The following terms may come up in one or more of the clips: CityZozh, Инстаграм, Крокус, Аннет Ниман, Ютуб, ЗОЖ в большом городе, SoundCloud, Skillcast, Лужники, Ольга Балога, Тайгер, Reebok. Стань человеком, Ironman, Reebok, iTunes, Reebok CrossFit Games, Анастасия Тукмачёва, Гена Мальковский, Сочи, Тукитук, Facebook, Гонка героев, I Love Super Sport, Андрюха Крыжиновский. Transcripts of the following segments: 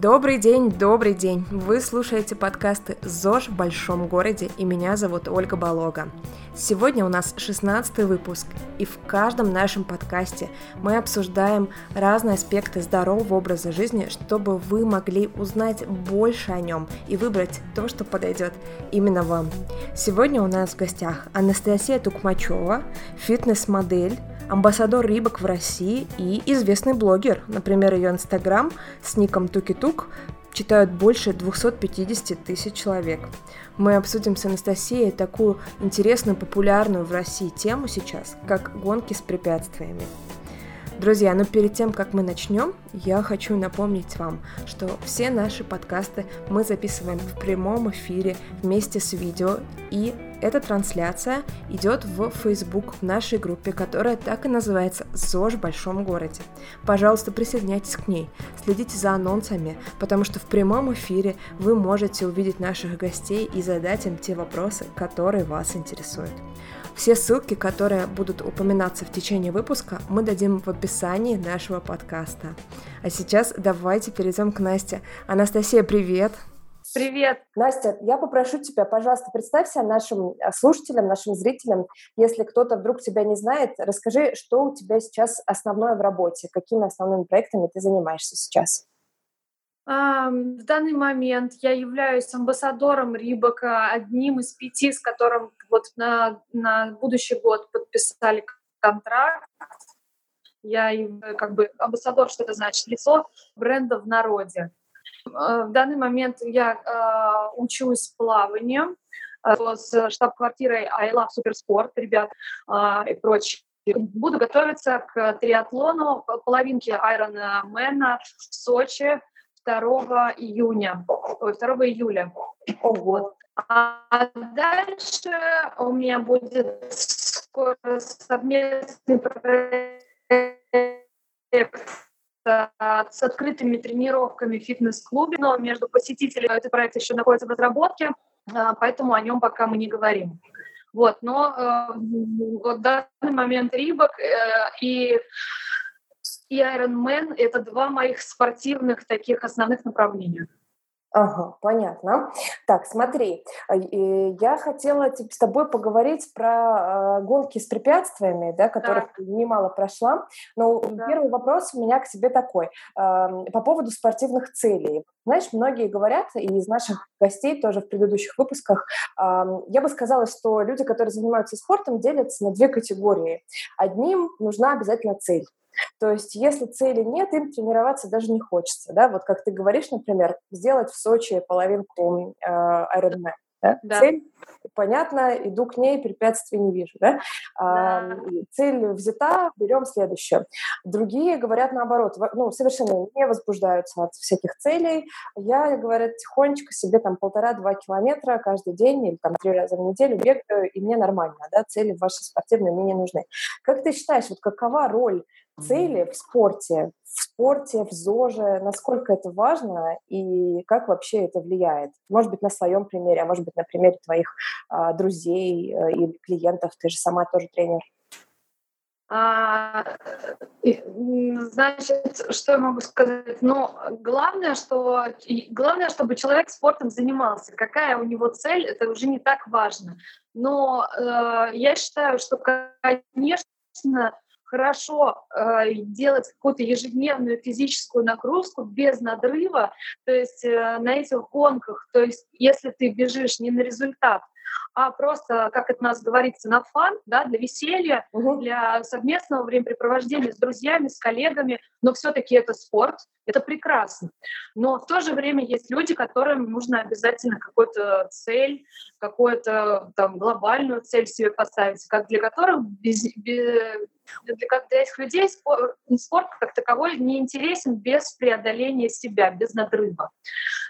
Добрый день, добрый день! Вы слушаете подкасты «ЗОЖ в большом городе», и меня зовут Ольга Балога. Сегодня у нас 16-й выпуск, и в каждом нашем подкасте мы обсуждаем разные аспекты здорового образа жизни, чтобы вы могли узнать больше о нем и выбрать то, что подойдет именно вам. Сегодня у нас в гостях Анастасия Тукмачёва, фитнес-модель, амбассадор Reebok в России и известный блогер. Например, ее инстаграм с ником Тукитук читают больше 250 тысяч человек. Мы обсудим с Анастасией такую интересную, популярную в России тему сейчас, как гонки с препятствиями. Друзья, но перед тем, как мы начнем, я хочу напомнить вам, что все наши подкасты мы записываем в прямом эфире вместе с видео, и эта трансляция идет в Facebook в нашей группе, которая так и называется «ЗОЖ в большом городе». Пожалуйста, присоединяйтесь к ней, следите за анонсами, потому что в прямом эфире вы можете увидеть наших гостей и задать им те вопросы, которые вас интересуют. Все ссылки, которые будут упоминаться в течение выпуска, мы дадим в описании нашего подкаста. А сейчас давайте перейдем к Насте. Анастасия, привет! Привет! Настя, я попрошу тебя, пожалуйста, представься нашим слушателям, нашим зрителям. Если кто-то вдруг тебя не знает, расскажи, что у тебя сейчас основное в работе, какими основными проектами ты занимаешься сейчас? В данный момент я являюсь амбассадором Reebok, одним из 5, с которым вот на будущий год подписали контракт. Я как бы амбассадор, что это значит? Лицо бренда в народе. В данный момент я учусь плаванию с штаб-квартирой I Love Super Sport, ребят, и прочее. Буду готовиться к триатлону, половинке Ironman в Сочи 2 июля. Вот. А дальше у меня будет скоро совместный проект с открытыми тренировками в фитнес-клубе, но между посетителями этот проект еще находится в разработке, поэтому о нем пока мы не говорим. Вот, но вот в данный момент Reebok и Ironman — это 2 моих спортивных таких основных направления. Ага, понятно. Так, смотри, я хотела с тобой поговорить про гонки с препятствиями, да, которых ты немало прошла. Но первый вопрос у меня к тебе такой, по поводу спортивных целей. Знаешь, многие говорят, и из наших гостей тоже в предыдущих выпусках, я бы сказала, что люди, которые занимаются спортом, делятся на 2 категории. Одним нужна обязательно цель. То есть, если цели нет, им тренироваться даже не хочется, да, вот как ты говоришь, например, сделать в Сочи половинку Ironman, да? Да. Цель, понятно, иду к ней, препятствий не вижу, да? Да. Цель взята, берем следующую. Другие говорят наоборот, ну, совершенно не возбуждаются от всяких целей, я, говорят, тихонечко себе там 1,5-2 километра каждый день или там 3 раза в неделю бегаю, и мне нормально, да, цели ваши спортивные мне не нужны. Как ты считаешь, вот какова роль цели в спорте, в ЗОЖе, насколько это важно и как вообще это влияет? Может быть, на своем примере, а может быть, на примере твоих друзей или клиентов, ты же сама тоже тренер. Значит, что я могу сказать? Ну, главное, чтобы человек спортом занимался. Какая у него цель, это уже не так важно. Но я считаю, что, конечно, хорошо делать какую-то ежедневную физическую нагрузку без надрыва, то есть на этих гонках, то есть если ты бежишь не на результат, а просто, как это у нас говорится, на фан, да, для веселья, для совместного времяпрепровождения с друзьями, с коллегами, но все-таки это спорт, это прекрасно. Но в то же время есть люди, которым нужно обязательно какую-то цель, какую-то там глобальную цель себе поставить, как для которых для этих людей спорт как таковой не интересен без преодоления себя, без надрыва.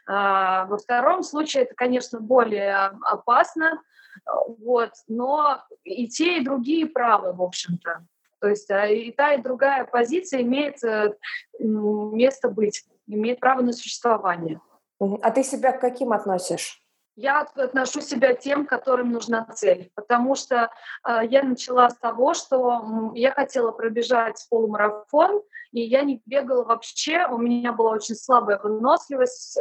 Во втором случае это, конечно, более опасно, вот, но и те, и другие правы, в общем-то. То есть и та, и другая позиция имеет место быть, имеет право на существование. А ты себя к каким относишь? Я отношу себя тем, которым нужна цель, потому что я начала с того, что я хотела пробежать полумарафон, и я не бегала вообще, у меня была очень слабая выносливость,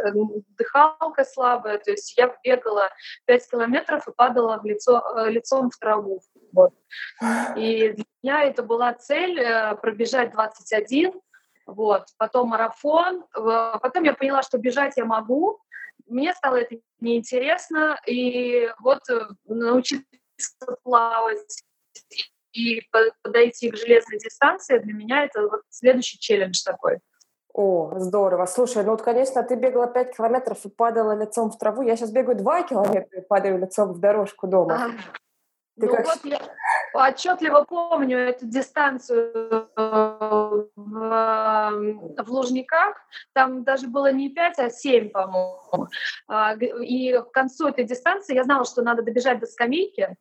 дыхалка слабая, то есть я бегала 5 километров и падала лицом в траву. Вот. И для меня это была цель пробежать 21, вот, потом марафон, потом я поняла, что бежать я могу. Мне стало это неинтересно, и вот научиться плавать и подойти к железной дистанции, для меня это вот следующий челлендж такой. О, здорово. Слушай, ну вот, конечно, ты бегала 5 километров и падала лицом в траву. Я сейчас бегаю 2 километра и падаю лицом в дорожку дома. Ага. Ну как... вот я отчетливо помню эту дистанцию в Лужниках. Там даже было не 5, а 7, по-моему. И к концу этой дистанции я знала, что надо добежать до скамейки.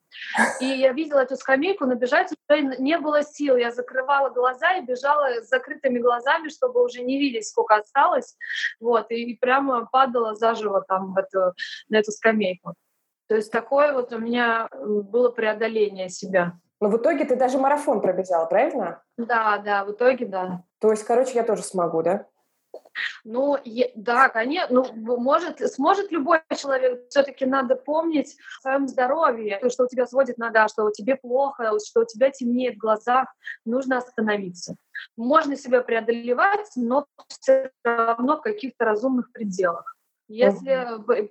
И я видела эту скамейку, но бежать уже не было сил. Я закрывала глаза и бежала с закрытыми глазами, чтобы уже не видеть, сколько осталось. Вот, и прямо падала заживо там на эту скамейку. То есть такое вот у меня было преодоление себя. Но в итоге ты даже марафон пробежала, правильно? Да, в итоге да. То есть, короче, я тоже смогу, да? Ну, да, конечно. Ну, сможет любой человек. Все-таки надо помнить о своем здоровье. То, что у тебя сводит нога, что тебе плохо, что у тебя темнеет в глазах. Нужно остановиться. Можно себя преодолевать, но все равно в каких-то разумных пределах.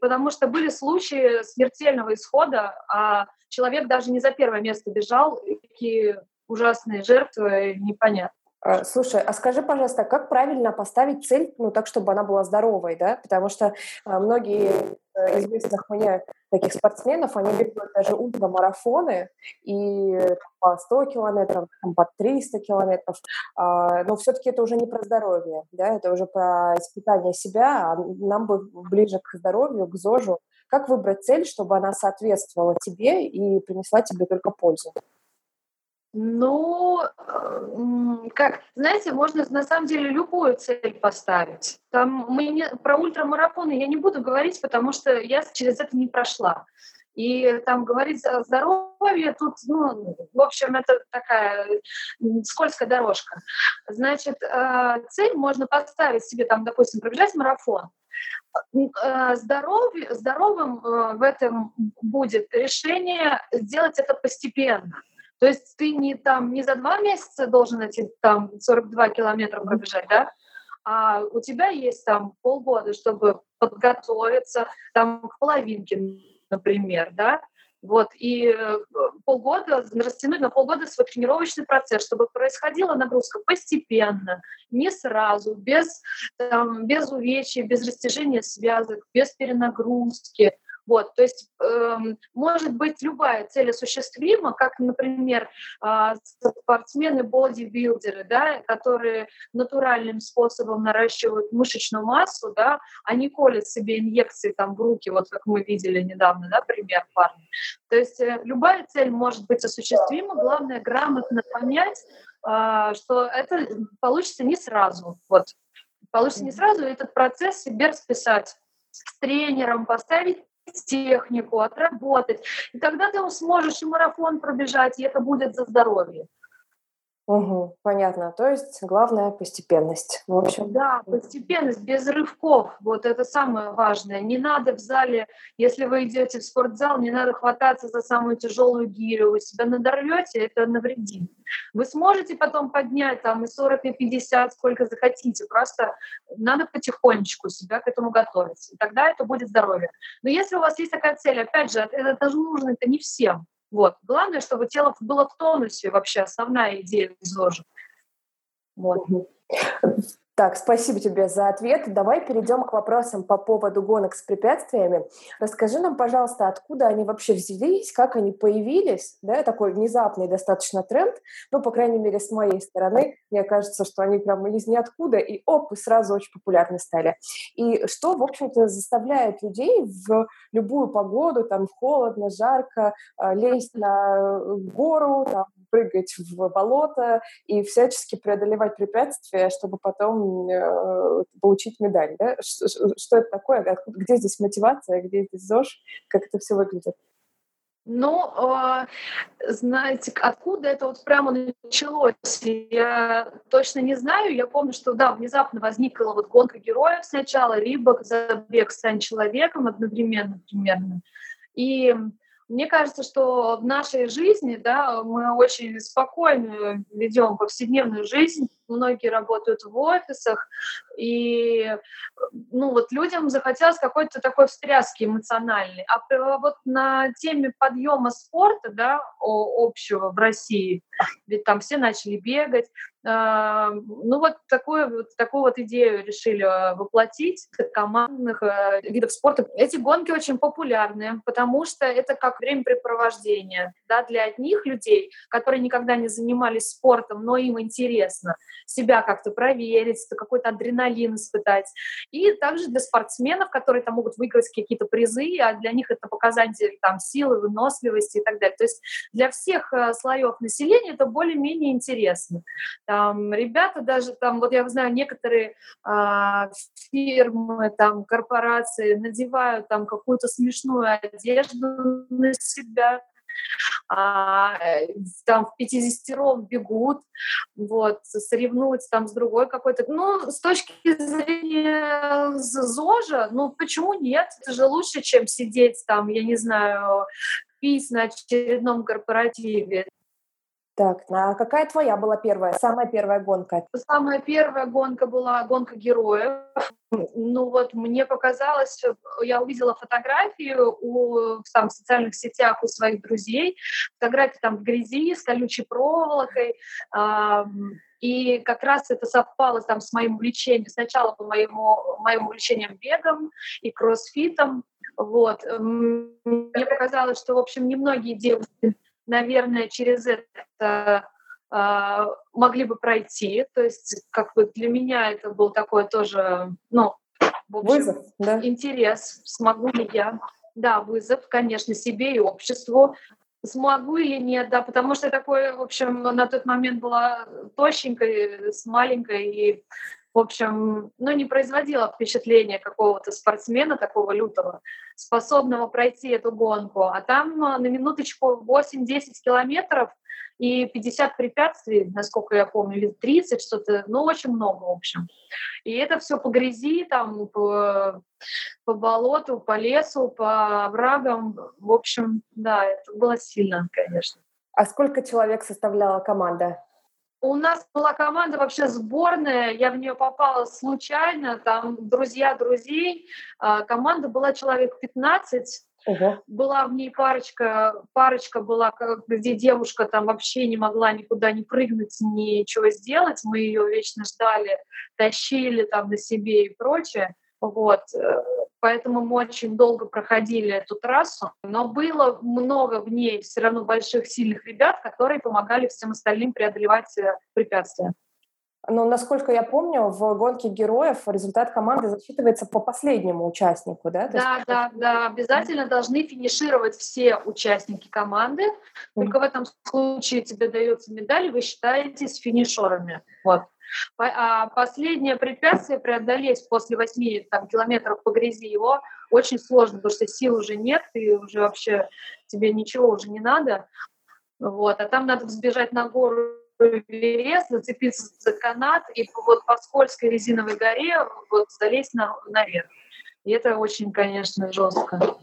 Потому что были случаи смертельного исхода, а человек даже не за первое место бежал, и такие ужасные жертвы, непонятно. Слушай, а скажи, пожалуйста, как правильно поставить цель, ну, так, чтобы она была здоровой, да? Потому что многие известных мне таких спортсменов, они бегают даже ультрамарафоны, и по 100 километров, по 300 километров, но все-таки это уже не про здоровье, да, это уже про испытание себя, а нам бы ближе к здоровью, к ЗОЖу. Как выбрать цель, чтобы она соответствовала тебе и принесла тебе только пользу? Ну, как, знаете, можно на самом деле любую цель поставить. Про ультрамарафоны я не буду говорить, потому что я через это не прошла. И там говорить о здоровье, тут, ну, в общем, это такая скользкая дорожка. Значит, цель можно поставить себе, там, допустим, пробежать марафон. Здоровым в этом будет решение сделать это постепенно. То есть ты не за 2 месяца должен эти 42 километра пробежать, да? А у тебя есть там полгода, чтобы подготовиться к половинке, например, да? Вот, и растянуть на полгода свой тренировочный процесс, чтобы происходила нагрузка постепенно, не сразу, без увечий, без растяжения связок, без перенагрузки. Вот, то есть, может быть, любая цель осуществима, как, например, спортсмены-бодибилдеры, да, которые натуральным способом наращивают мышечную массу, да, они колят себе инъекции в руки, вот как мы видели недавно, да, пример парня. То есть любая цель может быть осуществима, главное грамотно понять, что это получится не сразу. Вот. Получится не сразу, и этот процесс себе расписать с тренером, поставить технику, отработать. И тогда ты сможешь и марафон пробежать, и это будет за здоровье. Угу, понятно. То есть главное постепенность. В общем. Да, постепенность, без рывков. Вот это самое важное. Не надо в зале, если вы идете в спортзал, не надо хвататься за самую тяжелую гирю. Вы себя надорвете, это навредит. Вы сможете потом поднять и 40, и 50, сколько захотите. Просто надо потихонечку себя к этому готовить. И тогда это будет здоровье. Но если у вас есть такая цель, опять же, это же нужно, это не всем. Вот. Главное, чтобы тело было в тонусе, вообще основная идея ЗОЖа. Вот. Так, спасибо тебе за ответ. Давай перейдем к вопросам по поводу гонок с препятствиями. Расскажи нам, пожалуйста, откуда они вообще взялись, как они появились. Да, такой внезапный достаточно тренд. Ну, по крайней мере, с моей стороны, мне кажется, что они прям из ниоткуда и оп, и сразу очень популярны стали. И что, в общем-то, заставляет людей в любую погоду, там холодно, жарко, лезть на гору, там, прыгать в болото и всячески преодолевать препятствия, чтобы потом получить медаль. Да? Что это такое? Где здесь мотивация? Где здесь ЗОЖ? Как это все выглядит? Ну, знаете, откуда это вот прямо началось, я точно не знаю. Я помню, что, да, внезапно возникла вот гонка героев сначала, Reebok, забег «Стань человеком» одновременно примерно. И мне кажется, что в нашей жизни, да, мы очень спокойно ведем повседневную жизнь. Многие работают в офисах, и ну, вот людям захотелось какой-то такой встряски эмоциональной. А вот на теме подъема спорта, да, общего в России, ведь там все начали бегать, ну вот такую вот идею решили воплотить командных видов спорта. Эти гонки очень популярны, потому что это как времяпрепровождение, да, для одних людей, которые никогда не занимались спортом, но им интересно себя как-то проверить, какой-то адреналин испытать. И также для спортсменов, которые там могут выиграть какие-то призы, а для них это показатель там силы, выносливости и так далее. То есть для всех слоев населения это более-менее интересно. Там, ребята даже, там, вот я знаю, некоторые фирмы, там, корпорации надевают там какую-то смешную одежду на себя, там в 50-ром бегут, вот, соревнуются там с другой какой-то. Ну, с точки зрения ЗОЖа, ну, почему нет? Это же лучше, чем сидеть там, я не знаю, пить на очередном корпоративе. Так, а какая твоя была первая, самая первая гонка? Самая первая гонка была гонка героев. Ну вот мне показалось, я увидела фотографию в социальных сетях у своих друзей, фотографии там в грязи с колючей проволокой, и как раз это совпало там с моим увлечением, сначала по моим увлечением бегом и кроссфитом. Вот. Мне показалось, что, в общем, немногие девушки, наверное, через это могли бы пройти. То есть, как бы для меня это был такой тоже, ну, в общем, вызов, да? Интерес. Смогу ли я? Да, вызов, конечно, себе и обществу. Смогу или нет, да, потому что я такой, в общем, на тот момент была тощенькой, маленькой и, в общем, ну, не производила впечатления какого-то спортсмена такого лютого, способного пройти эту гонку. А там на минуточку 8-10 километров и 50 препятствий, насколько я помню, или 30, что-то, ну, очень много, в общем. И это все по грязи, там, по болоту, по лесу, по оврагам. В общем, да, это было сильно, конечно. А сколько человек составляла команда? У нас была команда вообще сборная, я в нее попала случайно, там друзья друзей. Команда была человек 15, угу. Была в ней парочка была, где девушка там вообще не могла никуда не прыгнуть, ничего сделать. Мы ее вечно ждали, тащили там на себе и прочее. Вот. Поэтому мы очень долго проходили эту трассу, но было много в ней все равно больших, сильных ребят, которые помогали всем остальным преодолевать препятствия. Но, насколько я помню, в гонке героев результат команды засчитывается по последнему участнику, да? Да, обязательно должны финишировать все участники команды, только в этом случае тебе дается медаль, вы считаетесь финишерами, вот. А последнее препятствие преодолеть после 8 километров по грязи его очень сложно, потому что сил уже нет, и уже вообще тебе ничего уже не надо. Вот. А там надо взбежать на гору Эверест, зацепиться за канат и вот по скользкой резиновой горе вот залезть наверх. И это очень, конечно, жестко.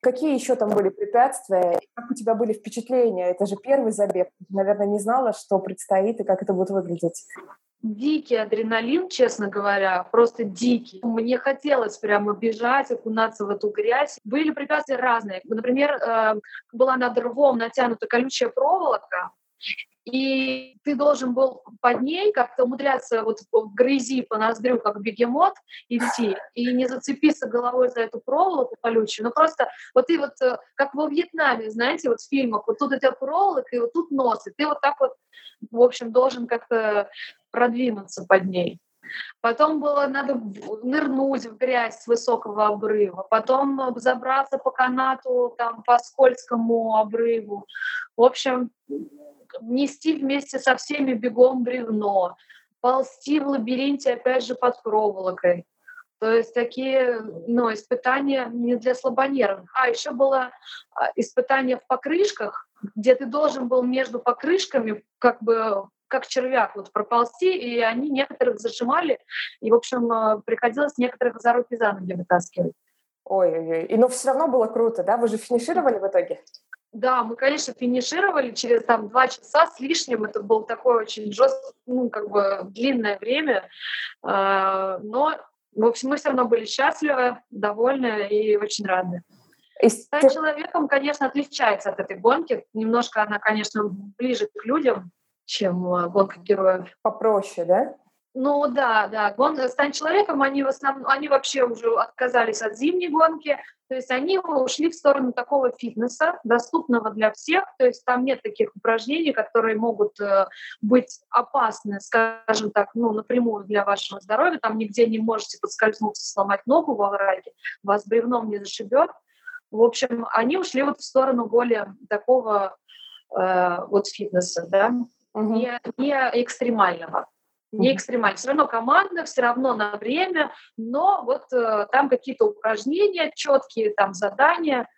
Какие еще там были препятствия? Как у тебя были впечатления? Это же первый забег. Ты, наверное, не знала, что предстоит и как это будет выглядеть. Дикий адреналин, честно говоря, просто дикий. Мне хотелось прямо бежать, окунаться в эту грязь. Были препятствия разные. Например, была над рвом натянута колючая проволока, и ты должен был под ней как-то умудряться вот в грязи по ноздрю, как бегемот, идти, и не зацепиться головой за эту проволоку колючую. Ну просто вот ты вот, как во Вьетнаме, знаете, вот в фильмах, вот тут у тебя проволока, и вот тут нос, и ты вот так вот, в общем, должен как-то продвинуться под ней. Потом было надо нырнуть в грязь с высокого обрыва, потом забраться по канату, там, по скользкому обрыву. В общем, нести вместе со всеми бегом бревно. ползти в лабиринте, опять же, под проволокой. То есть такие, ну, испытания не для слабонервных. А еще было испытание в покрышках, где ты должен был между покрышками как бы как червяк вот проползти, и они некоторых зажимали, и, в общем, приходилось некоторых за руки за ноги вытаскивать. Ой-ой-ой. И, но все равно было круто, да? Вы же финишировали в итоге? Да, мы, конечно, финишировали через там 2 часа с лишним. Это было такое очень жесткое, ну, как бы длинное время. Но, в общем, мы все равно были счастливы, довольны и очень рады. Стань человеком, конечно, отличается от этой гонки. Немножко она, конечно, ближе к людям, чем гонка героев. Попроще, да? Ну да. «Стань человеком», они вообще уже отказались от зимней гонки. То есть они ушли в сторону такого фитнеса, доступного для всех. То есть там нет таких упражнений, которые могут быть опасны, скажем так, ну, напрямую для вашего здоровья. Там нигде не можете подскользнуться, сломать ногу во враге, вас бревном не зашибет. В общем, они ушли вот в сторону более такого вот фитнеса, да, не экстремального. Не экстремально. Все равно команда, все равно на время, но вот там какие-то упражнения четкие, там задания,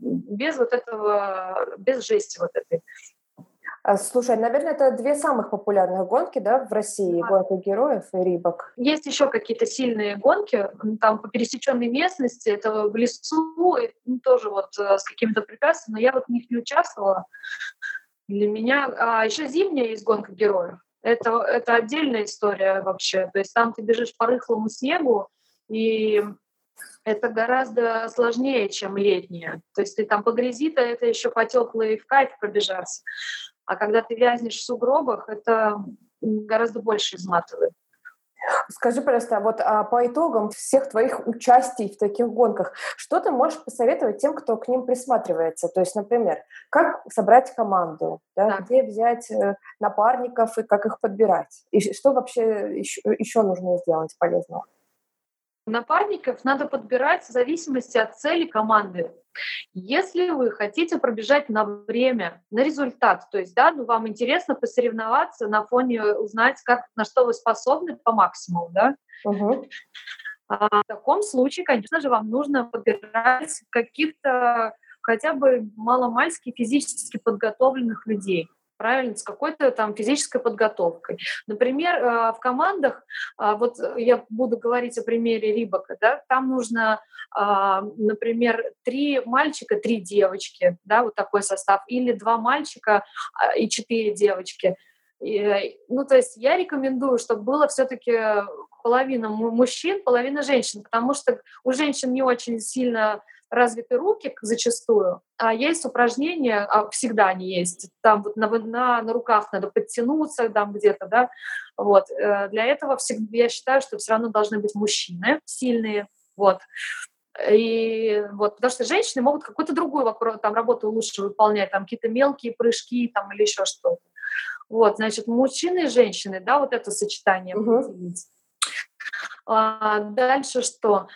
без вот этого, без жести вот этой. Слушай, наверное, это 2 самых популярных гонки, да, в России, гонка героев и Reebok. Есть еще какие-то сильные гонки, там по пересеченной местности, это в лесу, тоже вот с какими-то препятствиями, но я вот в них не участвовала. Для меня... А еще зимняя есть гонка героев. Это отдельная история вообще. То есть там ты бежишь по рыхлому снегу, и это гораздо сложнее, чем летняя. То есть ты там по грязи-то, это еще потекло и в кайф пробежаться. А когда ты вязнешь в сугробах, это гораздо больше изматывает. Скажи, пожалуйста, вот по итогам всех твоих участий в таких гонках, что ты можешь посоветовать тем, кто к ним присматривается? То есть, например, как собрать команду, да? Где взять напарников и как их подбирать? И что вообще еще нужно сделать полезного? Напарников надо подбирать в зависимости от цели команды. Если вы хотите пробежать на время, на результат, то есть, да, ну, вам интересно посоревноваться на фоне, узнать, как, на что вы способны по максимуму, да? В таком случае, конечно же, вам нужно подбирать каких-то хотя бы маломальски физически подготовленных людей. Правильно, с какой-то там физической подготовкой. Например, в командах, вот я буду говорить о примере Рибака, да, там нужно, например, 3 мальчика, 3 девочки, да, вот такой состав, или 2 мальчика и 4 девочки. Ну, то есть я рекомендую, чтобы было все-таки половина мужчин, половина женщин, потому что у женщин не очень сильно развиты руки зачастую, а есть упражнения, а всегда они есть, там вот на руках надо подтянуться там где-то, да, вот, для этого всегда, я считаю, что все равно должны быть мужчины сильные, вот, и вот, потому что женщины могут какую-то другую там работу лучше выполнять, там какие-то мелкие прыжки там или еще что-то, вот, значит, мужчины и женщины, да, вот это сочетание. Дальше что?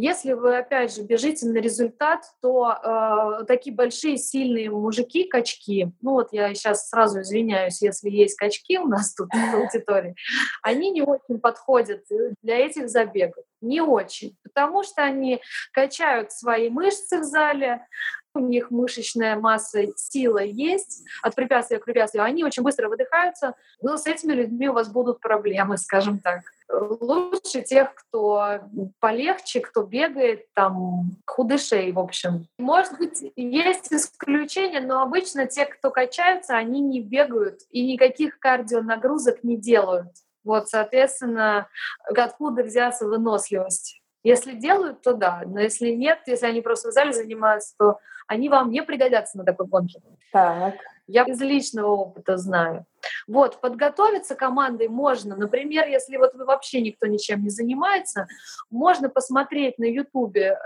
Если вы, опять же, бежите на результат, то такие большие, сильные мужики, качки, ну вот я сейчас сразу извиняюсь, если есть качки у нас тут в аудитории, они не очень подходят для этих забегов. Не очень. Потому что они качают свои мышцы в зале, у них мышечная масса, сила есть, от препятствия к препятствию, они очень быстро выдыхаются, но с этими людьми у вас будут проблемы, скажем так. Лучше тех, кто полегче, кто бегает, там, худышей, в общем. Может быть, есть исключения, но обычно те, кто качаются, они не бегают и никаких кардионагрузок не делают. Вот, соответственно, откуда взяться выносливость? Если делают, то да, но если нет, если они просто в зале занимаются, то они вам не пригодятся на такой гонке. Так. Я из личного опыта знаю. Вот, подготовиться командой можно. Например, если вот вы вообще никто ничем не занимается, можно посмотреть на Ютубе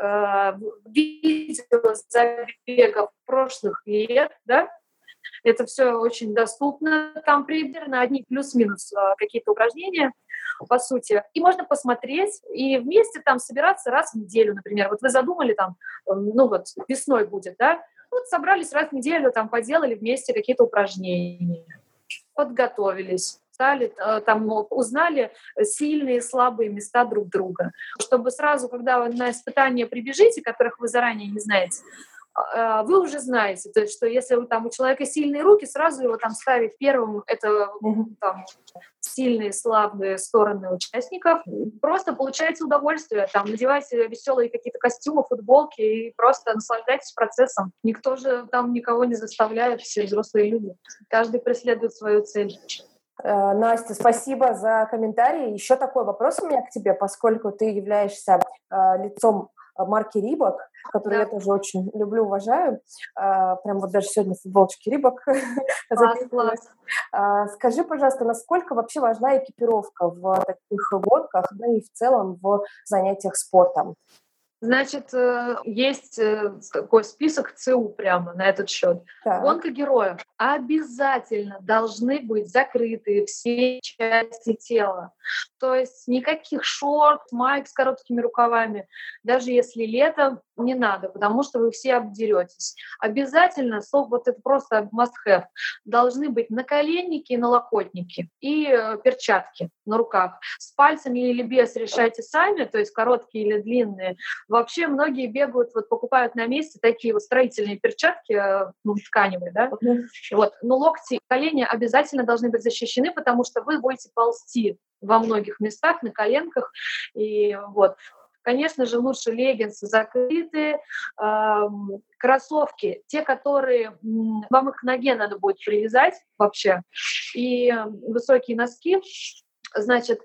видео забегов прошлых лет, да? Это все очень доступно. Там примерно одни плюс-минус какие-то упражнения, по сути. И можно посмотреть и вместе там собираться раз в неделю, например. Вот вы задумали там, ну вот весной будет, да? Вот собрались раз в неделю, там поделали вместе какие-то упражнения, подготовились. стали, там, узнали сильные и слабые места друг друга. Чтобы сразу, когда вы на испытания прибежите, которых вы заранее не знаете, вы уже знаете, то есть, что если там, у человека сильные руки, сразу его там ставить первым, это там, сильные, слабые стороны участников. Просто получайте удовольствие, там, надевайте веселые какие-то костюмы, футболки и просто наслаждайтесь процессом. Никто же там никого не заставляет, все взрослые люди. Каждый преследует свою цель. Настя, спасибо за комментарии. Еще такой вопрос у меня к тебе, поскольку ты являешься лицом марки Reebok, которую я тоже очень люблю, уважаю. Прям вот даже сегодня футболочки Reebok. Класс. Скажи, пожалуйста, насколько вообще важна экипировка в таких гонках, да и в целом в занятиях спортом? Значит, есть такой список ЦУ прямо на этот счет. Да. Гонка героев. Обязательно должны быть закрыты все части тела. То есть никаких шорт, майк с короткими рукавами. Даже если лето, не надо, потому что вы все обдеретесь. Обязательно, вот это просто must have, должны быть наколенники и налокотники. И перчатки на руках. С пальцами или без решайте сами, то есть короткие или длинные. Вообще многие бегают, покупают на месте такие строительные перчатки, тканевые, да? Но локти и колени обязательно должны быть защищены, потому что вы будете ползти во многих местах, на коленках, и . Конечно же, лучше леггинсы закрытые, кроссовки, те, которые вам их к ноге надо будет привязать вообще, и высокие носки, значит,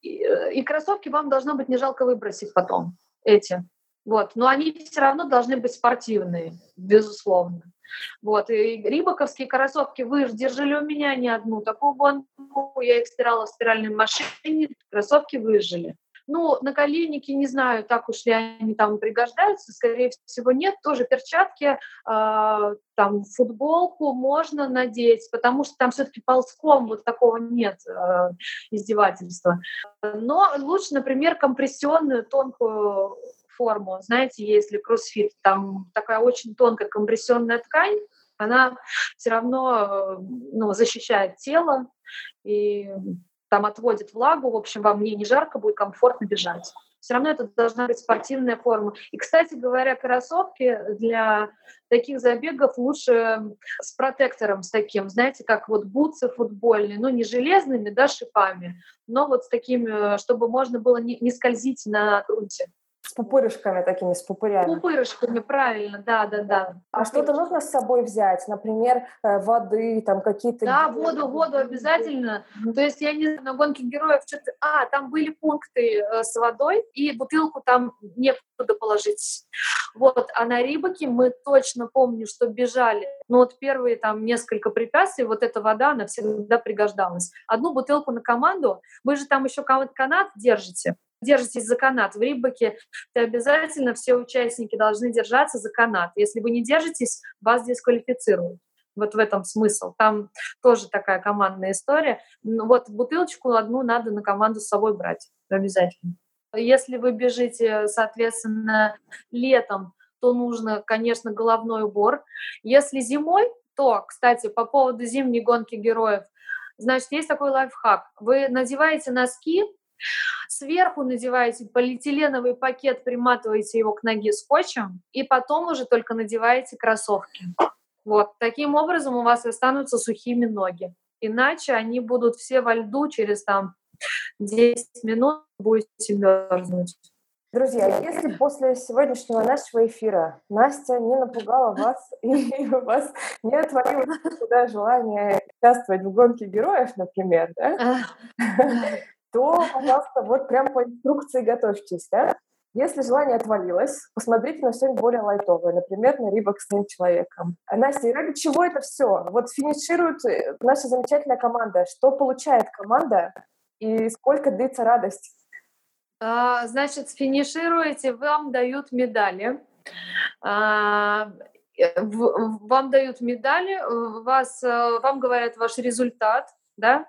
и кроссовки вам должно быть не жалко выбросить потом. Эти. Но они все равно должны быть спортивные, безусловно. И рибаковские кроссовки, вы же держали у меня не одну такую гонку, я их стирала в стиральной машине, кроссовки выжили. Наколенники, не знаю, так уж ли они там пригождаются, скорее всего, нет. Тоже перчатки, там, футболку можно надеть, потому что там все-таки ползком такого нет издевательства. Но лучше, например, компрессионную тонкую форму. Знаете, если кроссфит, там такая очень тонкая компрессионная ткань, она все равно защищает тело и... там отводит влагу, в общем, вам не жарко, будет комфортно бежать. Все равно это должна быть спортивная форма. И, кстати говоря, кроссовки для таких забегов лучше с протектором, с таким, знаете, как бутсы футбольные, не железными, шипами, но с такими, чтобы можно было не скользить на грунте. С пупырышками такими, с пупырями. С пупырышками, правильно, да. А что-то нужно с собой взять? Например, воды, там какие-то... Да, воду обязательно. То есть я не знаю, на гонке героев что-то... там были пункты с водой, и бутылку там некуда положить. А на Рибаке мы точно помню, что бежали. Первые там несколько препятствий, эта вода, она всегда пригождалась. Одну бутылку на команду. Вы же там еще канат держитесь за канат. В Рибаке обязательно все участники должны держаться за канат. Если вы не держитесь, вас дисквалифицируют. В этом смысл. Там тоже такая командная история. Бутылочку одну надо на команду с собой брать. Обязательно. Если вы бежите, соответственно, летом, то нужно, конечно, головной убор. Если зимой, то, кстати, по поводу зимней гонки героев, значит, есть такой лайфхак. Вы надеваете носки, сверху надеваете полиэтиленовый пакет, приматываете его к ноге скотчем, и потом уже только надеваете кроссовки. Таким образом у вас останутся сухими ноги. Иначе они будут все во льду, через 10 минут будете мерзнуть. Друзья, если после сегодняшнего нашего эфира Настя не напугала вас и у вас не отвалилось никуда желание участвовать в гонке героев, например, да? то, пожалуйста, прям по инструкции готовьтесь, да? Если желание отвалилось, посмотрите на что-нибудь более лайтовое, например, на Reebok «Стань человеком». Настя, ради чего это все? Финиширует наша замечательная команда. Что получает команда и сколько длится радость? Значит, финишируете, вам дают медали. Вам говорят ваш результат, да?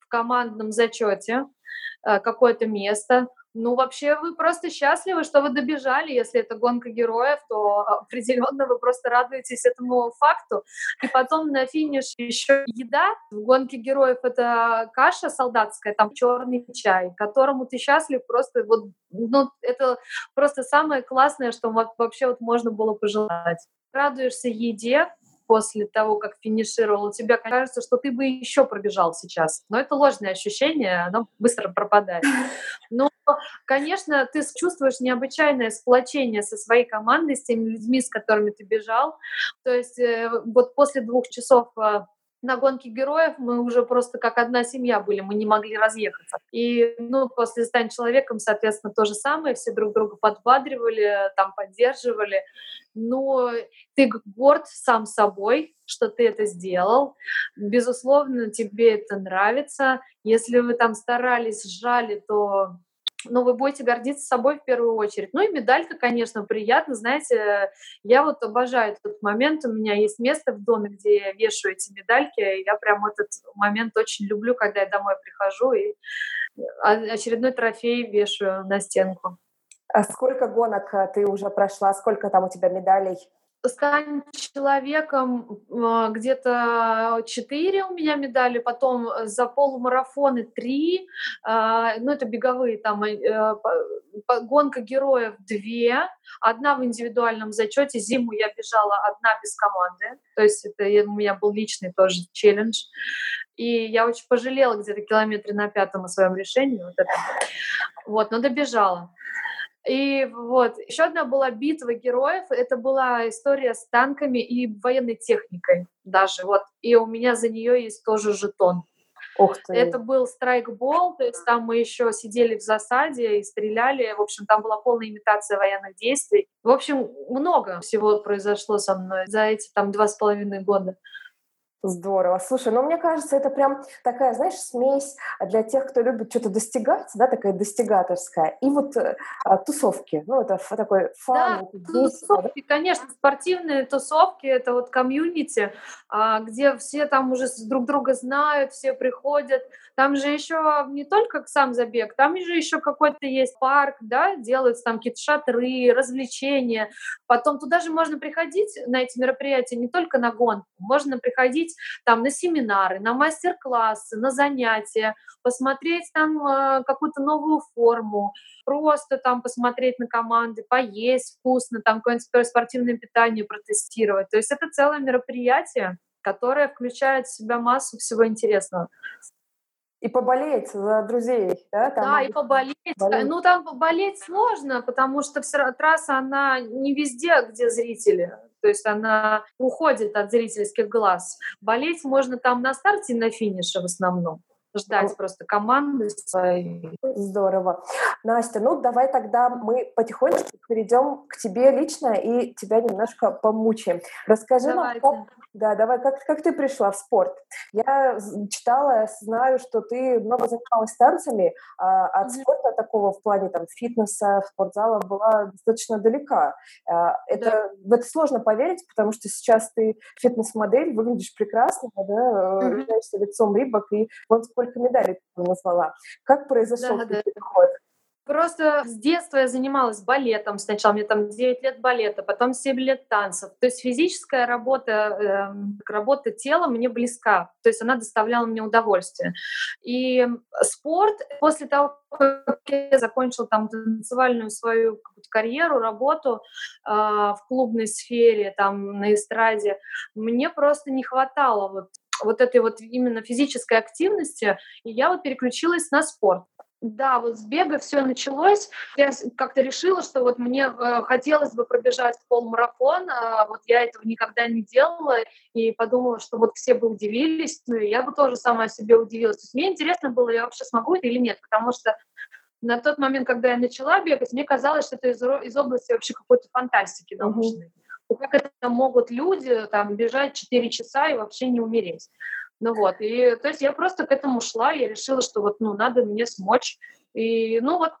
В командном зачете какое-то место, Ну, вообще, вы просто счастливы, что вы добежали. Если это гонка героев, то определенно вы просто радуетесь этому факту. И потом на финиш еще еда. В гонке героев это каша солдатская, там черный чай, которому ты счастлив просто. Вот, ну, это просто самое классное, что вообще вот можно было пожелать. Радуешься еде после того, как финишировал. Тебе кажется, что ты бы еще пробежал сейчас. Но это ложное ощущение, оно быстро пропадает. Но, конечно, ты чувствуешь необычайное сплочение со своей командой, с теми людьми, с которыми ты бежал. То есть вот после 2 часов на гонке героев мы уже просто как одна семья были, мы не могли разъехаться. И, ну, после «Стань человеком», соответственно, то же самое, все друг друга подбадривали, там, поддерживали. Но ты горд сам собой, что ты это сделал. Безусловно, тебе это нравится. Если вы там старались, сжали, то... Но вы будете гордиться собой в первую очередь. Ну и медалька, конечно, приятно. Знаете, я вот обожаю этот момент. У меня есть место в доме, где я вешу эти медальки. И я прям этот момент очень люблю, когда я домой прихожу и очередной трофей вешаю на стенку. А сколько гонок ты уже прошла? Сколько там у тебя медалей? «Стань человеком» где-то 4 у меня медали, потом за полумарафоны 3, ну это беговые, там гонка героев 2, одна в индивидуальном зачете, зиму я бежала одна без команды, то есть это у меня был личный тоже челлендж, и я очень пожалела где-то километре на 5 о своем решении, но добежала. И вот, еще одна была битва героев, это была история с танками и военной техникой даже, вот, и у меня за нее есть тоже жетон. Ух ты. Это был страйкбол, то есть там мы еще сидели в засаде и стреляли, в общем, там была полная имитация военных действий. В общем, много всего произошло со мной за эти там 2,5 года. Здорово. Слушай, ну, мне кажется, это прям такая, знаешь, смесь для тех, кто любит что-то достигать, да, такая достигаторская, и вот тусовки, ну, это такой фан. Да, тусовки, да? Конечно, спортивные тусовки, это вот комьюнити, где все там уже друг друга знают, все приходят, там же еще не только сам забег, там же еще какой-то есть парк, да, делаются там какие-то шатры, развлечения, потом туда же можно приходить на эти мероприятия, не только на гонку, можно приходить там на семинары, на мастер-классы, на занятия, посмотреть там какую-то новую форму, просто там посмотреть на команды, поесть вкусно, там какое-нибудь спортивное питание протестировать. То есть это целое мероприятие, которое включает в себя массу всего интересного. И поболеть за друзей, да? Там да, и поболеть. Ну, там поболеть сложно, потому что трасса, она не везде, где зрители. То есть она уходит от зрительских глаз. Болеть можно там на старте и на финише в основном. Ждать просто команды своей. Здорово. Настя, ну давай тогда мы потихонечку перейдем к тебе лично и тебя немножко помучаем. Расскажи нам, как ты пришла в спорт? Я читала, знаю, что ты много занималась танцами, а от спорта такого в плане там фитнеса, спортзала была достаточно далека. В это сложно поверить, потому что сейчас ты фитнес-модель, выглядишь прекрасно, да, являешься лицом Reebok, и вот сколько медалей ты назвала. Как произошел переход? Просто с детства я занималась балетом. Сначала мне там 9 лет балета, потом 7 лет танцев. То есть физическая работа, работа тела мне близка. То есть она доставляла мне удовольствие. И спорт, после того, как я закончила там танцевальную свою карьеру, работу в клубной сфере, там на эстраде, мне просто не хватало вот этой вот именно физической активности. И я вот переключилась на спорт. Да, вот с бега все началось. Я как-то решила, что вот мне хотелось бы пробежать полмарафон, а вот я этого никогда не делала, и подумала, что вот все бы удивились, ну и я бы тоже сама себе удивилась. То есть мне интересно было, я вообще смогу это или нет, потому что на тот момент, когда я начала бегать, мне казалось, что это из области вообще какой-то фантастики научной. Как это могут люди там бежать 4 часа и вообще не умереть? Ну вот, и то есть я просто к этому шла, я решила, что вот, ну, надо мне смочь. И, ну вот,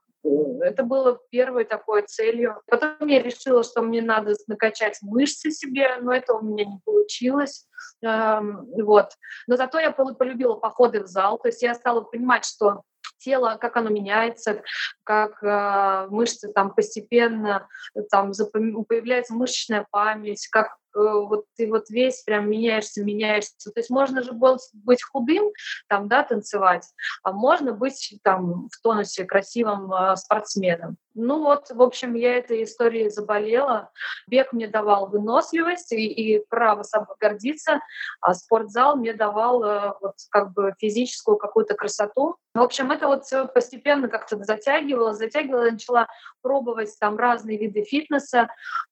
это было первой такой целью. Потом я решила, что мне надо накачать мышцы себе, но это у меня не получилось. Вот. Но зато я полюбила походы в зал, то есть я стала понимать, что тело, как оно меняется, как мышцы там постепенно, там появляется мышечная память, как вот ты вот весь прям меняешься. То есть можно же было быть худым, там, да, танцевать, а можно быть там в тонусе красивым спортсменом. Ну вот, в общем, я этой историей заболела. Бег мне давал выносливость и право собой гордиться, а спортзал мне давал вот как бы физическую какую-то красоту. В общем, это вот все постепенно как-то затягивало. Я начала пробовать там разные виды фитнеса,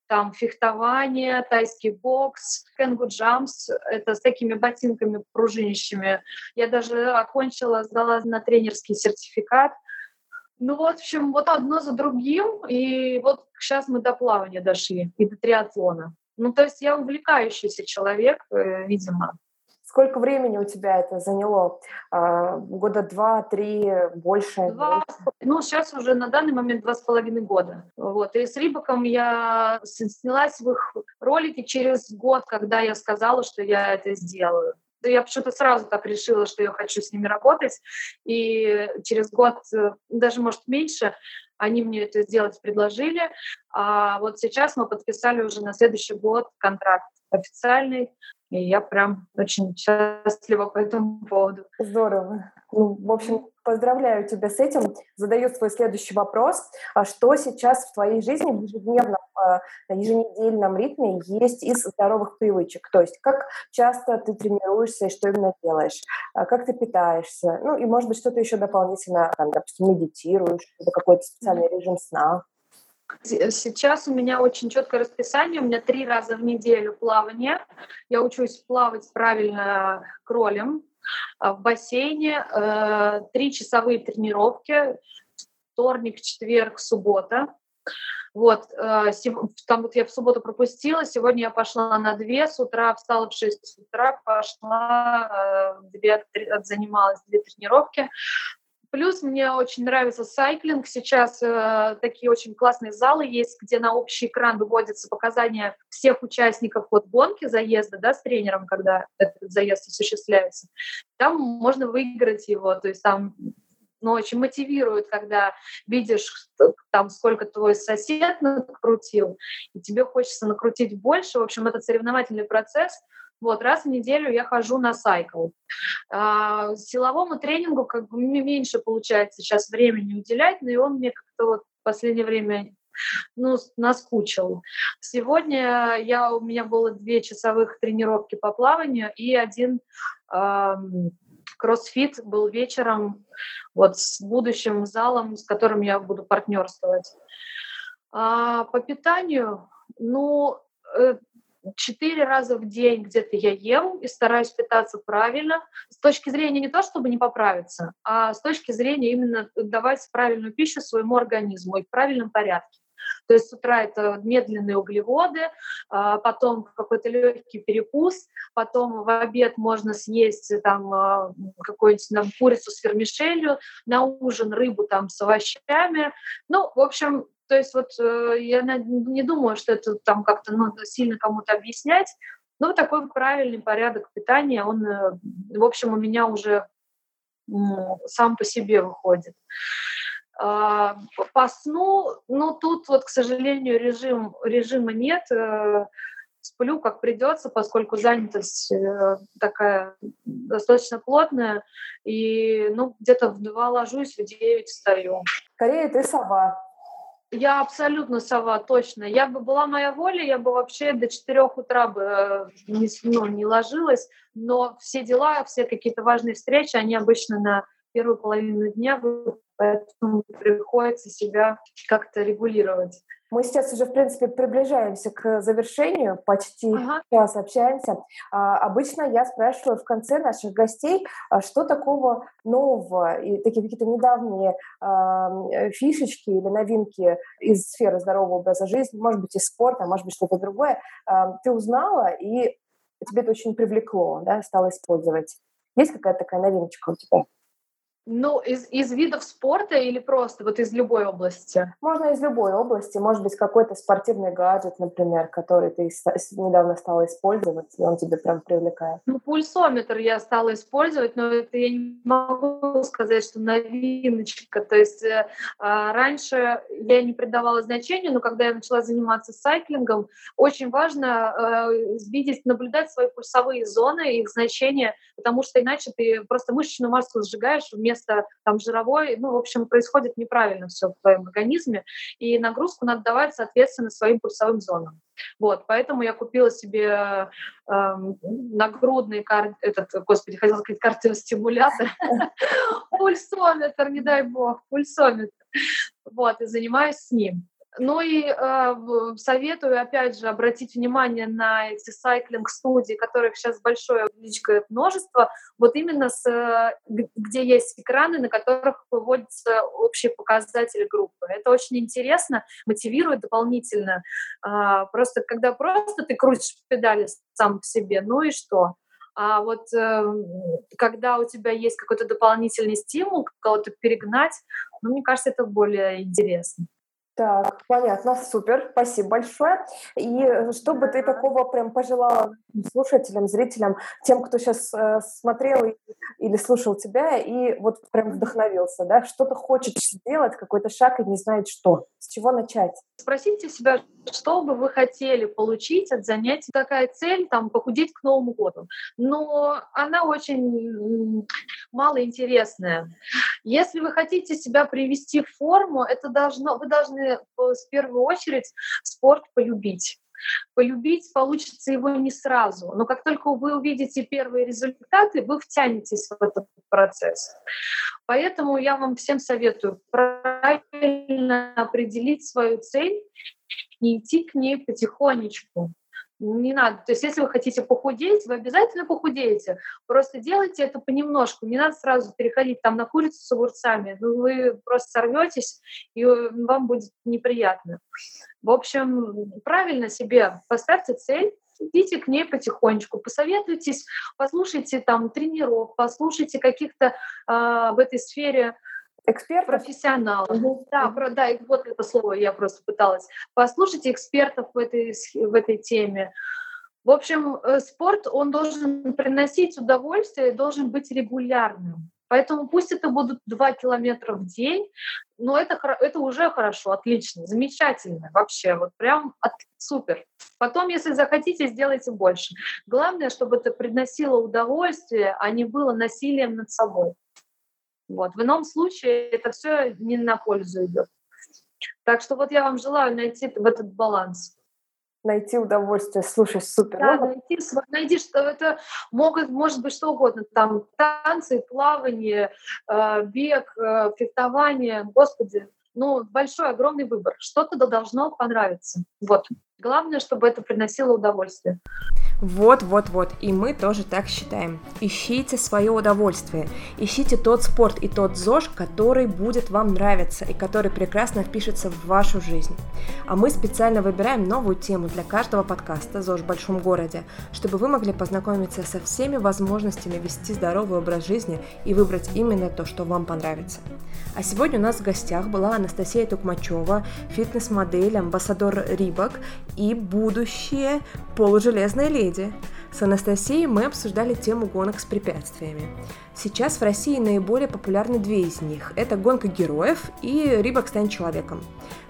там фехтование, тайский бокс, кенгу-джампс, это с такими ботинками пружинищими. Я даже сдала на тренерский сертификат. Ну, в общем, вот одно за другим, и вот сейчас мы до плавания дошли, и до триатлона. Ну, то есть я увлекающийся человек, видимо. Сколько времени у тебя это заняло? Года 2-3, больше? 2, ну, сейчас уже на данный момент 2,5 года. Вот. И с Reebok я снялась в их ролике через год, когда я сказала, что я это сделаю. Да я почему-то сразу так решила, что я хочу с ними работать, и через год, даже, может, меньше, они мне это сделать предложили, а вот сейчас мы подписали уже на следующий год контракт официальный, и я прям очень счастлива по этому поводу. Здорово. Ну, в общем, поздравляю тебя с этим. Задаю свой следующий вопрос. Что сейчас в твоей жизни в ежедневном, еженедельном ритме есть из здоровых привычек? То есть как часто ты тренируешься и что именно делаешь? Как ты питаешься? Ну и, может быть, что-то еще дополнительно, там, допустим, медитируешь, какой-то специальный режим сна? Сейчас у меня очень четкое расписание. У меня 3 раза в неделю плавание. Я учусь плавать правильно кролем. В бассейне 3-часовые тренировки, вторник, четверг, суббота. Вот, там вот я в субботу пропустила, сегодня я пошла на 2 с утра, встала в 6 утра, пошла, занималась 2 тренировки. Плюс мне очень нравится сайклинг. Сейчас такие очень классные залы есть, где на общий экран выводятся показания всех участников вот гонки, заезда, да, с тренером, когда этот заезд осуществляется. Там можно выиграть его, то есть там очень мотивирует, когда видишь, там, сколько твой сосед накрутил, и тебе хочется накрутить больше. В общем, это соревновательный процесс. Вот, раз в неделю я хожу на сайкл. Силовому тренингу как бы мне меньше получается сейчас времени уделять, но и он мне как-то вот в последнее время наскучил. Сегодня у меня было 2 часовых тренировки по плаванию и 1 кроссфит был вечером вот с будущим залом, с которым я буду партнерствовать. По питанию, 4 раза в день где-то я ем и стараюсь питаться правильно. С точки зрения не то, чтобы не поправиться, а с точки зрения именно давать правильную пищу своему организму и в правильном порядке. То есть с утра это медленные углеводы, потом какой-то легкий перекус, потом в обед можно съесть там какую-нибудь курицу с вермишелью, на ужин рыбу там с овощами. Ну, в общем, то есть вот я не думаю, что это там как-то надо сильно кому-то объяснять, но такой правильный порядок питания, он, в общем, у меня уже сам по себе выходит. По сну, тут вот, к сожалению, режима нет. Сплю, как придется, поскольку занятость такая достаточно плотная, и где-то в 2 ложусь, в 9 встаю. Скорее ты сова. Я абсолютно сова, точно. Я бы была моя воля, я бы вообще до 4 утра бы не ложилась, но все дела, все какие-то важные встречи, они обычно на первую половину дня, поэтому приходится себя как-то регулировать. Мы сейчас уже, в принципе, приближаемся к завершению, почти час общаемся. Обычно я спрашиваю в конце наших гостей, что такого нового, и такие какие-то недавние фишечки или новинки из сферы здорового образа жизни, может быть, из спорта, может быть, что-то другое, ты узнала, и тебе это очень привлекло, да, стала использовать. Есть какая-то такая новиночка у тебя? Ну, из видов спорта или просто вот из любой области? Можно из любой области. Может быть, какой-то спортивный гаджет, например, который ты недавно стала использовать, и он тебя прям привлекает. Ну, пульсометр я стала использовать, но это я не могу сказать, что новиночка. То есть раньше я не придавала значения, но когда я начала заниматься сайклингом, очень важно видеть, наблюдать свои пульсовые зоны, их значения, потому что иначе ты просто мышечную массу сжигаешь вместо там жировой, ну, в общем, происходит неправильно все в твоем организме, и нагрузку надо давать, соответственно, своим пульсовым зонам. Вот, поэтому я купила себе нагрудный кардиостимулятор, пульсометр, не дай бог, пульсометр, вот, и занимаюсь с ним. Ну и советую, опять же, обратить внимание на эти сайклинг-студии, которых сейчас большое величкое множество, вот именно где есть экраны, на которых выводятся общие показатели группы. Это очень интересно, мотивирует дополнительно. Просто когда просто ты крутишь педали сам по себе, ну и что? А вот когда у тебя есть какой-то дополнительный стимул, кого-то перегнать, ну, мне кажется, это более интересно. Так, понятно, супер, спасибо большое. И что бы ты такого прям пожелала слушателям, зрителям, тем, кто сейчас смотрел или слушал тебя и вот прям вдохновился, да, что-то хочет сделать, какой-то шаг и не знает что, с чего начать? Спросите себя, что бы вы хотели получить от занятий, какая цель, там, похудеть к Новому году, но она очень малоинтересная. Если вы хотите себя привести в форму, вы должны в первую очередь спорт полюбить. Полюбить получится его не сразу, но как только вы увидите первые результаты, вы втянетесь в этот процесс. Поэтому я вам всем советую правильно определить свою цель и идти к ней потихонечку. Не надо. То есть если вы хотите похудеть, вы обязательно похудеете. Просто делайте это понемножку. Не надо сразу переходить там на курицу с огурцами. Вы просто сорветесь, и вам будет неприятно. В общем, правильно себе поставьте цель, идите к ней потихонечку, посоветуйтесь, послушайте там тренеров, послушайте каких-то в этой сфере экспертов? Профессионалов. Mm-hmm. Да, и вот это слово я просто пыталась. Послушайте экспертов в этой теме. В общем, спорт, он должен приносить удовольствие, должен быть регулярным. Поэтому пусть это будут 2 километра в день, но это уже хорошо, отлично, замечательно вообще, вот прям супер. Потом, если захотите, сделайте больше. Главное, чтобы это приносило удовольствие, а не было насилием над собой. Вот. В ином случае это все не на пользу идет. Так что вот я вам желаю найти в этот баланс. Найти удовольствие, слушай, супер. Да, найди, что это может быть что угодно, там танцы, плавание, бег, фехтование, господи, ну большой, огромный выбор. Что-то должно понравиться. Вот. Главное, чтобы это приносило удовольствие. Вот. И мы тоже так считаем. Ищите свое удовольствие. Ищите тот спорт и тот ЗОЖ, который будет вам нравиться и который прекрасно впишется в вашу жизнь. А мы специально выбираем новую тему для каждого подкаста «ЗОЖ в большом городе», чтобы вы могли познакомиться со всеми возможностями вести здоровый образ жизни и выбрать именно то, что вам понравится. А сегодня у нас в гостях была Анастасия Тукмачёва, фитнес-модель, амбассадор Reebok и будущее полужелезной леди. С Анастасией мы обсуждали тему гонок с препятствиями. Сейчас в России наиболее популярны 2 из них. Это «Гонка героев» и «Reebok. Стань человеком».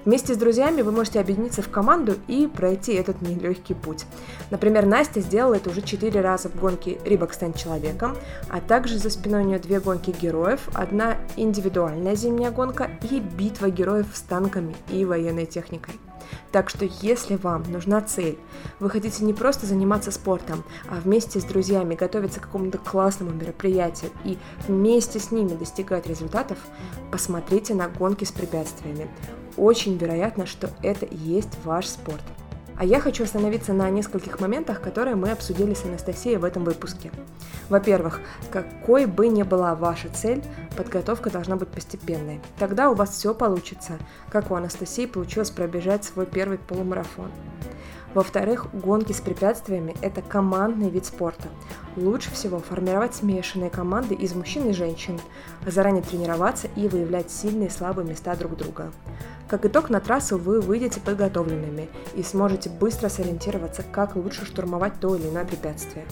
Вместе с друзьями вы можете объединиться в команду и пройти этот нелегкий путь. Например, Настя сделала это уже 4 раза в гонке «Reebok. Стань человеком», а также за спиной у нее 2 гонки героев, одна индивидуальная зимняя гонка и битва героев с танками и военной техникой. Так что, если вам нужна цель, вы хотите не просто заниматься спортом, а вместе с друзьями готовиться к какому-то классному мероприятию и вместе с ними достигать результатов, посмотрите на гонки с препятствиями. Очень вероятно, что это и есть ваш спорт. А я хочу остановиться на нескольких моментах, которые мы обсудили с Анастасией в этом выпуске. Во-первых, какой бы ни была ваша цель, подготовка должна быть постепенной. Тогда у вас все получится, как у Анастасии получилось пробежать свой первый полумарафон. Во-вторых, гонки с препятствиями – это командный вид спорта. Лучше всего формировать смешанные команды из мужчин и женщин, заранее тренироваться и выявлять сильные и слабые места друг друга. Как итог, на трассу вы выйдете подготовленными и сможете быстро сориентироваться, как лучше штурмовать то или иное препятствие.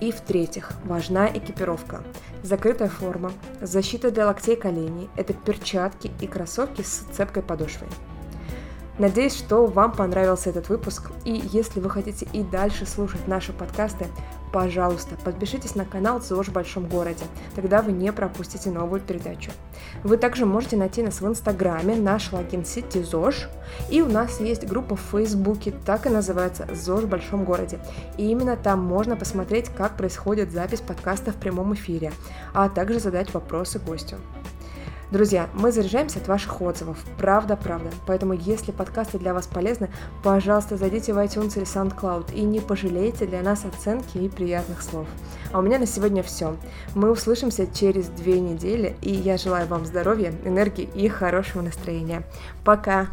И в-третьих, важна экипировка. Закрытая форма, защита для локтей и коленей – это перчатки и кроссовки с цепкой подошвой. Надеюсь, что вам понравился этот выпуск, и если вы хотите и дальше слушать наши подкасты, пожалуйста, подпишитесь на канал ЗОЖ в большом городе, тогда вы не пропустите новую передачу. Вы также можете найти нас в Инстаграме, наш логин CityZozh, и у нас есть группа в Фейсбуке, так и называется ЗОЖ в большом городе, и именно там можно посмотреть, как происходит запись подкаста в прямом эфире, а также задать вопросы гостю. Друзья, мы заряжаемся от ваших отзывов, правда-правда, поэтому если подкасты для вас полезны, пожалуйста, зайдите в iTunes или SoundCloud и не пожалейте для нас оценки и приятных слов. А у меня на сегодня все. Мы услышимся через 2 недели, и я желаю вам здоровья, энергии и хорошего настроения. Пока!